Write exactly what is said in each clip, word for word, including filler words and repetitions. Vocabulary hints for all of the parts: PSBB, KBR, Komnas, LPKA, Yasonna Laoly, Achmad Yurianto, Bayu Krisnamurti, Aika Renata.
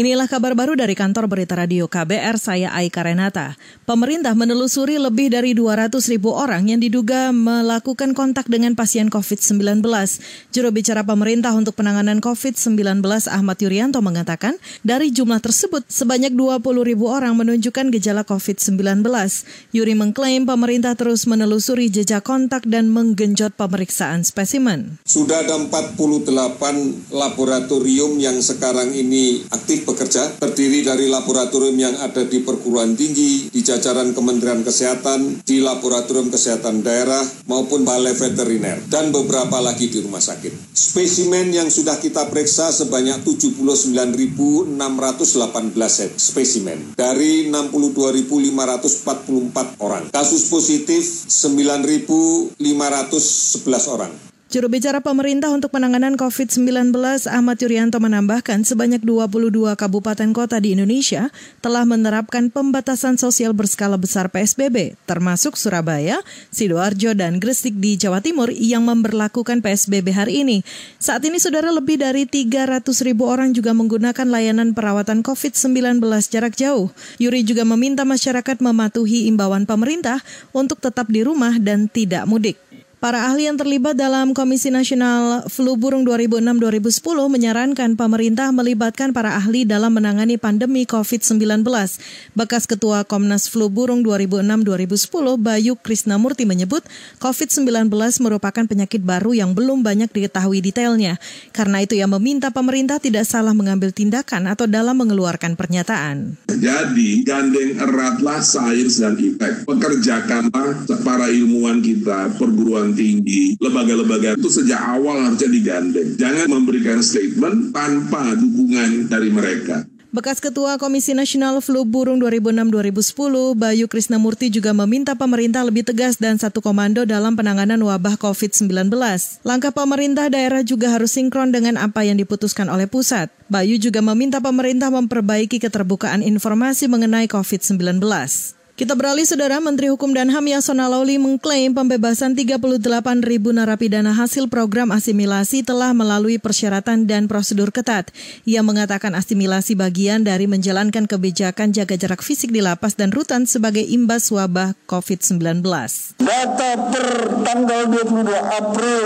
Inilah kabar baru dari kantor berita radio K B R, saya Aika Renata. Pemerintah menelusuri lebih dari dua ratus ribu orang yang diduga melakukan kontak dengan pasien covid sembilan belas. Juru bicara pemerintah untuk penanganan covid sembilan belas, Achmad Yurianto, mengatakan dari jumlah tersebut sebanyak dua puluh ribu orang menunjukkan gejala covid sembilan belas. Yuri mengklaim pemerintah terus menelusuri jejak kontak dan menggenjot pemeriksaan spesimen. Sudah ada empat puluh delapan laboratorium yang sekarang ini aktif bekerja, terdiri dari laboratorium yang ada di perguruan tinggi, di jajaran Kementerian Kesehatan, di laboratorium kesehatan daerah, maupun balai veteriner, dan beberapa lagi di rumah sakit. Spesimen yang sudah kita periksa sebanyak tujuh puluh sembilan ribu enam ratus delapan belas spesimen dari enam puluh dua ribu lima ratus empat puluh empat orang. Kasus positif sembilan ribu lima ratus sebelas orang. Juru bicara pemerintah untuk penanganan covid sembilan belas, Achmad Yurianto, menambahkan sebanyak dua puluh dua kabupaten kota di Indonesia telah menerapkan pembatasan sosial berskala besar P S B B, termasuk Surabaya, Sidoarjo, dan Gresik di Jawa Timur yang memberlakukan P S B B hari ini. Saat ini, saudara, lebih dari tiga ratus ribu orang juga menggunakan layanan perawatan covid sembilan belas jarak jauh. Yuri juga meminta masyarakat mematuhi imbauan pemerintah untuk tetap di rumah dan tidak mudik. Para ahli yang terlibat dalam Komisi Nasional Flu Burung dua ribu enam sampai dua ribu sepuluh menyarankan pemerintah melibatkan para ahli dalam menangani pandemi covid sembilan belas. Bekas Ketua Komnas Flu Burung dua ribu enam sampai dua ribu sepuluh, Bayu Krisnamurti, menyebut covid sembilan belas merupakan penyakit baru yang belum banyak diketahui detailnya. Karena itu ia meminta pemerintah tidak salah mengambil tindakan atau dalam mengeluarkan pernyataan. Jadi gandeng eratlah sains dan iptek. Pekerjakanlah para ilmuwan kita, perguruan tinggi, lembaga-lembaga itu sejak awal harusnya digandeng. Jangan memberikan statement tanpa dukungan dari mereka. Bekas Ketua Komisi Nasional Flu Burung dua ribu enam sampai dua ribu sepuluh, Bayu Krisnamurti, juga meminta pemerintah lebih tegas dan satu komando dalam penanganan wabah covid sembilan belas. Langkah pemerintah daerah juga harus sinkron dengan apa yang diputuskan oleh pusat. Bayu juga meminta pemerintah memperbaiki keterbukaan informasi mengenai covid sembilan belas. Kita beralih, saudara. Menteri Hukum dan H A M Yasonna Laoly mengklaim pembebasan tiga puluh delapan ribu narapidana hasil program asimilasi telah melalui persyaratan dan prosedur ketat. Ia mengatakan asimilasi bagian dari menjalankan kebijakan jaga jarak fisik di lapas dan rutan sebagai imbas wabah covid sembilan belas. Data per tanggal dua puluh dua April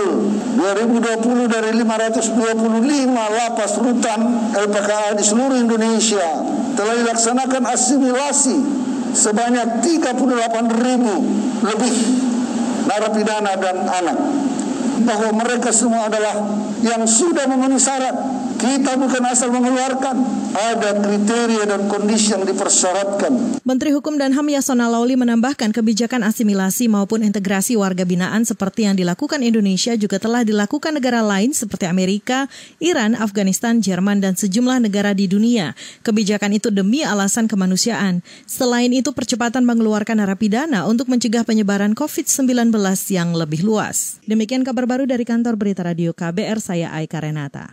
dua ribu dua puluh dari lima ratus dua puluh lima lapas rutan L P K A di seluruh Indonesia telah dilaksanakan asimilasi sebanyak tiga puluh delapan ribu lebih narapidana dan anak. Bahwa mereka semua adalah yang sudah memenuhi syarat. Kita bukan asal mengeluarkan, ada kriteria dan kondisi yang dipersyaratkan. Menteri Hukum dan H A M Yasonna Laoly menambahkan kebijakan asimilasi maupun integrasi warga binaan seperti yang dilakukan Indonesia juga telah dilakukan negara lain seperti Amerika, Iran, Afghanistan, Jerman, dan sejumlah negara di dunia. Kebijakan itu demi alasan kemanusiaan. Selain itu, percepatan mengeluarkan narapidana untuk mencegah penyebaran covid sembilan belas yang lebih luas. Demikian kabar baru dari kantor berita radio K B R, saya Aika Renata.